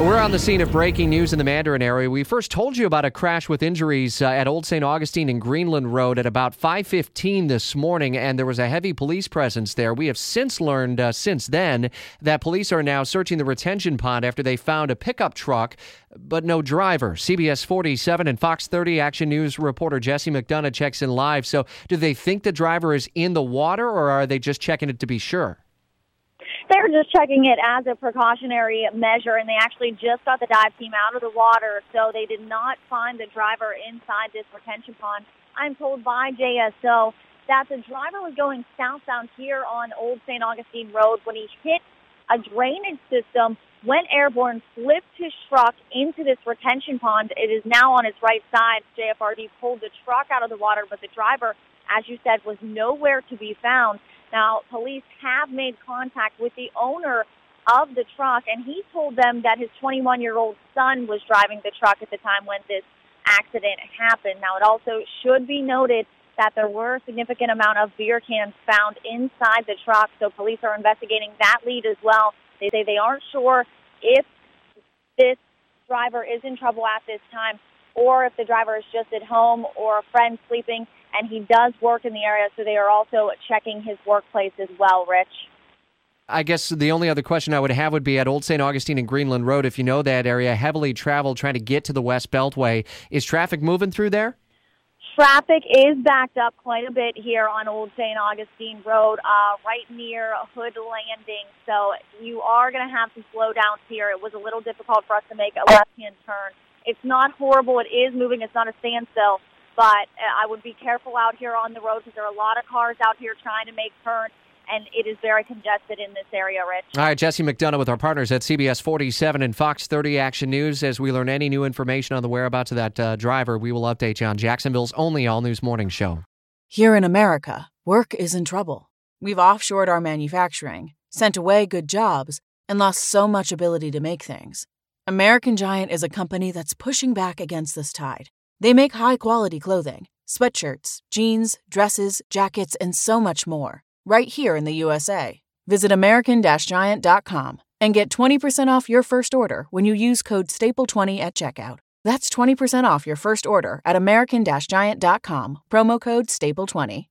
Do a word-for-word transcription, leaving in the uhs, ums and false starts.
We're on the scene of breaking news in the Mandarin area. We first told you about a crash with injuries uh, at Old Saint Augustine and Greenland Road at about five fifteen this morning, and there was a heavy police presence there. We have since learned uh, since then that police are now searching the retention pond after they found a pickup truck, but no driver. C B S forty-seven and Fox thirty Action News reporter Jesse McDonough checks in live. So do they think the driver is in the water, or are they just checking it to be sure? They're just checking it as a precautionary measure, and they actually just got the dive team out of the water, so they did not find the driver inside this retention pond. I'm told by J S O that the driver was going southbound here on Old Saint Augustine Road when he hit a drainage system, went airborne, flipped his truck into this retention pond. It is now on its right side. J F R D pulled the truck out of the water, but the driver, as you said, was nowhere to be found. Now, police have made contact with the owner of the truck, and he told them that his twenty-one-year-old son was driving the truck at the time when this accident happened. Now, it also should be noted that there were a significant amount of beer cans found inside the truck, so police are investigating that lead as well. They say they aren't sure if this driver is in trouble at this time or if the driver is just at home or a friend sleeping. And he does work in the area, so they are also checking his workplace as well, Rich. I guess the only other question I would have would be at Old Saint Augustine and Greenland Road, if you know that area, heavily traveled trying to get to the West Beltway. Is traffic moving through there? Traffic is backed up quite a bit here on Old Saint Augustine Road, uh, right near Hood Landing. So you are going to have some slowdowns here. It was a little difficult for us to make a left-hand turn. It's not horrible. It is moving. It's not a standstill. But I would be careful out here on the road because there are a lot of cars out here trying to make turns, and it is very congested in this area, Rich. All right, Jesse McDonough with our partners at C B S forty-seven and Fox thirty Action News. As we learn any new information on the whereabouts of that uh, driver, we will update you on Jacksonville's only all-news morning show. Here in America, work is in trouble. We've offshored our manufacturing, sent away good jobs, and lost so much ability to make things. American Giant is a company that's pushing back against this tide. They make high-quality clothing, sweatshirts, jeans, dresses, jackets, and so much more, right here in the U S A. Visit American Giant dot com and get twenty percent off your first order when you use code staple twenty at checkout. That's twenty percent off your first order at American Giant dot com, promo code staple twenty.